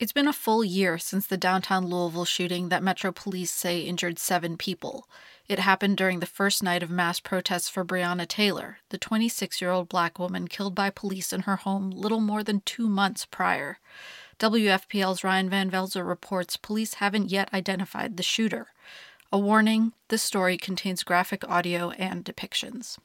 It's been a full year since the downtown Louisville shooting that Metro police say injured 7 people. It happened during the first night of mass protests for Breonna Taylor, the 26-year-old Black woman killed by police in her home little more than 2 months prior. WFPL's Ryan Van Velzer reports police haven't yet identified the shooter. A warning, this story contains graphic audio and depictions.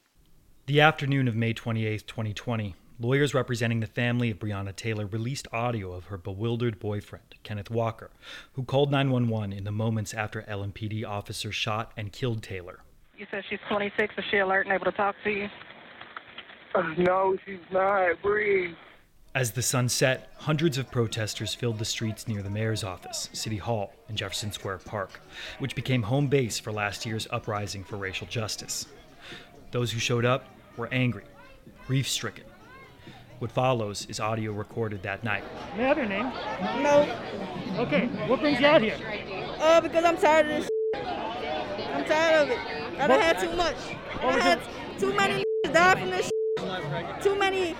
The afternoon of May 28, 2020, lawyers representing the family of Breonna Taylor released audio of her bewildered boyfriend, Kenneth Walker, who called 911 in the moments after LMPD officers shot and killed Taylor. You said she's 26. Is she alert and able to talk to you? No, she's not. Breathe. As the sun set, hundreds of protesters filled the streets near the mayor's office, City Hall, and Jefferson Square Park, which became home base for last year's uprising for racial justice. Those who showed up were angry, grief-stricken. What follows is audio recorded that night. May I have your name? No. Okay, what brings you out here? Because I'm tired of this shit. I'm tired of it. I done had too much. I had too many die from this shit. Too many...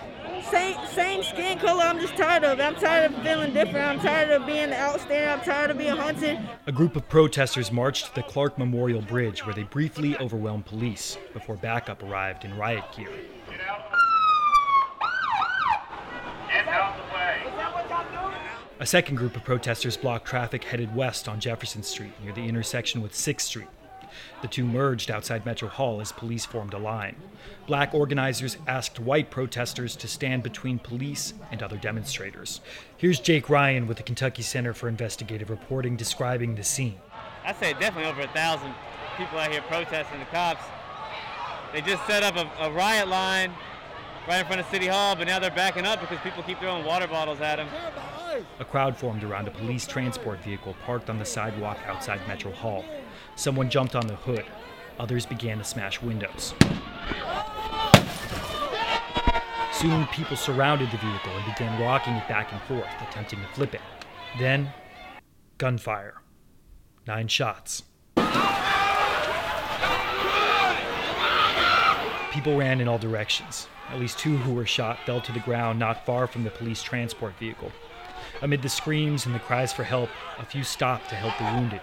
Same skin color, I'm just tired of it. I'm tired of feeling different. I'm tired of being outstanding. I'm tired of being hunted. A group of protesters marched to the Clark Memorial Bridge where they briefly overwhelmed police before backup arrived in riot gear. Get out. Get out the way. Is that what y'all doing? A second group of protesters blocked traffic headed west on Jefferson Street near the intersection with 6th Street. The two merged outside Metro Hall as police formed a line. Black organizers asked white protesters to stand between police and other demonstrators. Here's Jake Ryan with the Kentucky Center for Investigative Reporting describing the scene. I'd say definitely over 1,000 people out here protesting the cops. They just set up a riot line right in front of City Hall, but now they're backing up because people keep throwing water bottles at them. A crowd formed around a police transport vehicle parked on the sidewalk outside Metro Hall. Someone jumped on the hood. Others began to smash windows. Soon, people surrounded the vehicle and began rocking it back and forth, attempting to flip it. Then, gunfire. 9 shots. People ran in all directions. At least 2 who were shot fell to the ground not far from the police transport vehicle. Amid the screams and the cries for help, a few stopped to help the wounded.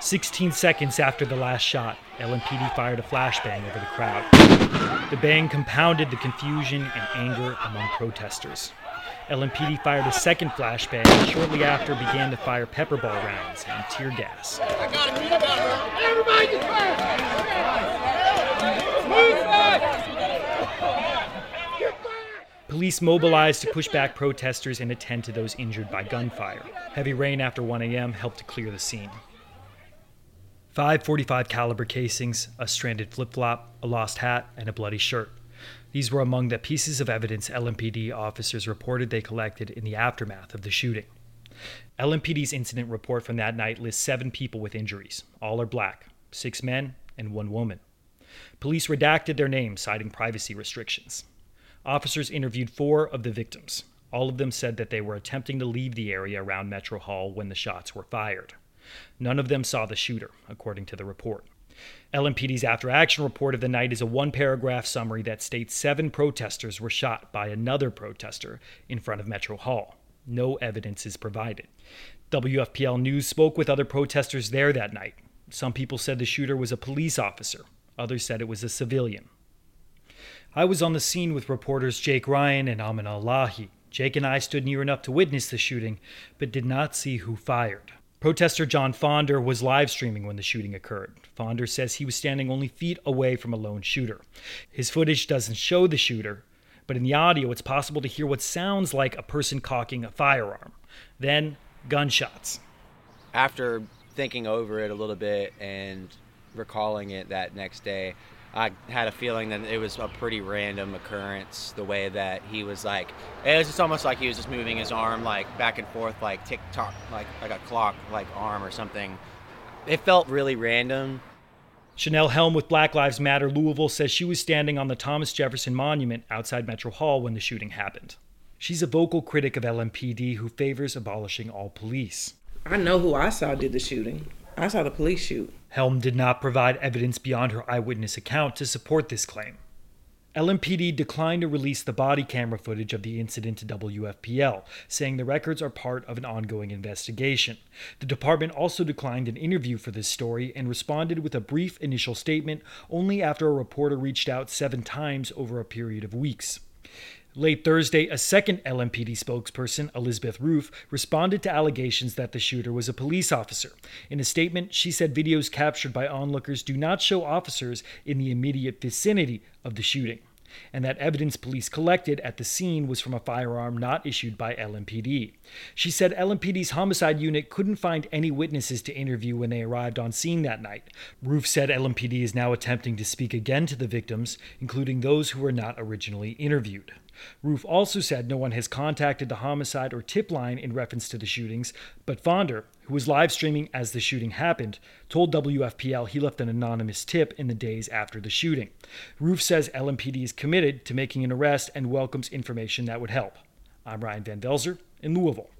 16 seconds after the last shot, LMPD fired a flashbang over the crowd. The bang compounded the confusion and anger among protesters. LMPD fired a second flashbang and shortly after began to fire pepper ball rounds and tear gas. I got him. Everybody get back! Move back! Get back! Police mobilized to push back protesters and attend to those injured by gunfire. Heavy rain after 1 a.m. helped to clear the scene. 5.45 caliber casings, a stranded flip-flop, a lost hat, and a bloody shirt. These were among the pieces of evidence LMPD officers reported they collected in the aftermath of the shooting. LMPD's incident report from that night lists 7 people with injuries. All are black, 6 men and 1 woman. Police redacted their names, citing privacy restrictions. Officers interviewed 4 of the victims. All of them said that they were attempting to leave the area around Metro Hall when the shots were fired. None of them saw the shooter, according to the report. LMPD's after-action report of the night is a 1-paragraph summary that states 7 protesters were shot by another protester in front of Metro Hall. No evidence is provided. WFPL News spoke with other protesters there that night. Some people said the shooter was a police officer. Others said it was a civilian. I was on the scene with reporters Jake Ryan and Amin Alahi. Jake and I stood near enough to witness the shooting, but did not see who fired. Protester John Fonder was live streaming when the shooting occurred. Fonder says he was standing only feet away from a lone shooter. His footage doesn't show the shooter, but in the audio it's possible to hear what sounds like a person cocking a firearm. Then, gunshots. After thinking over it a little bit and recalling it that next day, I had a feeling that it was a pretty random occurrence, the way that he was like, it was just almost like he was just moving his arm like back and forth, like tick-tock, like a clock, like arm or something. It felt really random. Chanel Helm with Black Lives Matter Louisville says she was standing on the Thomas Jefferson Monument outside Metro Hall when the shooting happened. She's a vocal critic of LMPD who favors abolishing all police. I know who I saw did the shooting. I saw the police shoot. Helm did not provide evidence beyond her eyewitness account to support this claim. LMPD declined to release the body camera footage of the incident to WFPL, saying the records are part of an ongoing investigation. The department also declined an interview for this story and responded with a brief initial statement only after a reporter reached out 7 times over a period of weeks. Late Thursday, a second LMPD spokesperson, Elizabeth Roof, responded to allegations that the shooter was a police officer. In a statement, she said videos captured by onlookers do not show officers in the immediate vicinity of the shooting, and that evidence police collected at the scene was from a firearm not issued by LMPD. She said LMPD's homicide unit couldn't find any witnesses to interview when they arrived on scene that night. Roof said LMPD is now attempting to speak again to the victims, including those who were not originally interviewed. Roof also said no one has contacted the homicide or tip line in reference to the shootings, but Fonder, who was live streaming as the shooting happened, told WFPL he left an anonymous tip in the days after the shooting. Roof says LMPD is committed to making an arrest and welcomes information that would help. I'm Ryan Van Velzer in Louisville.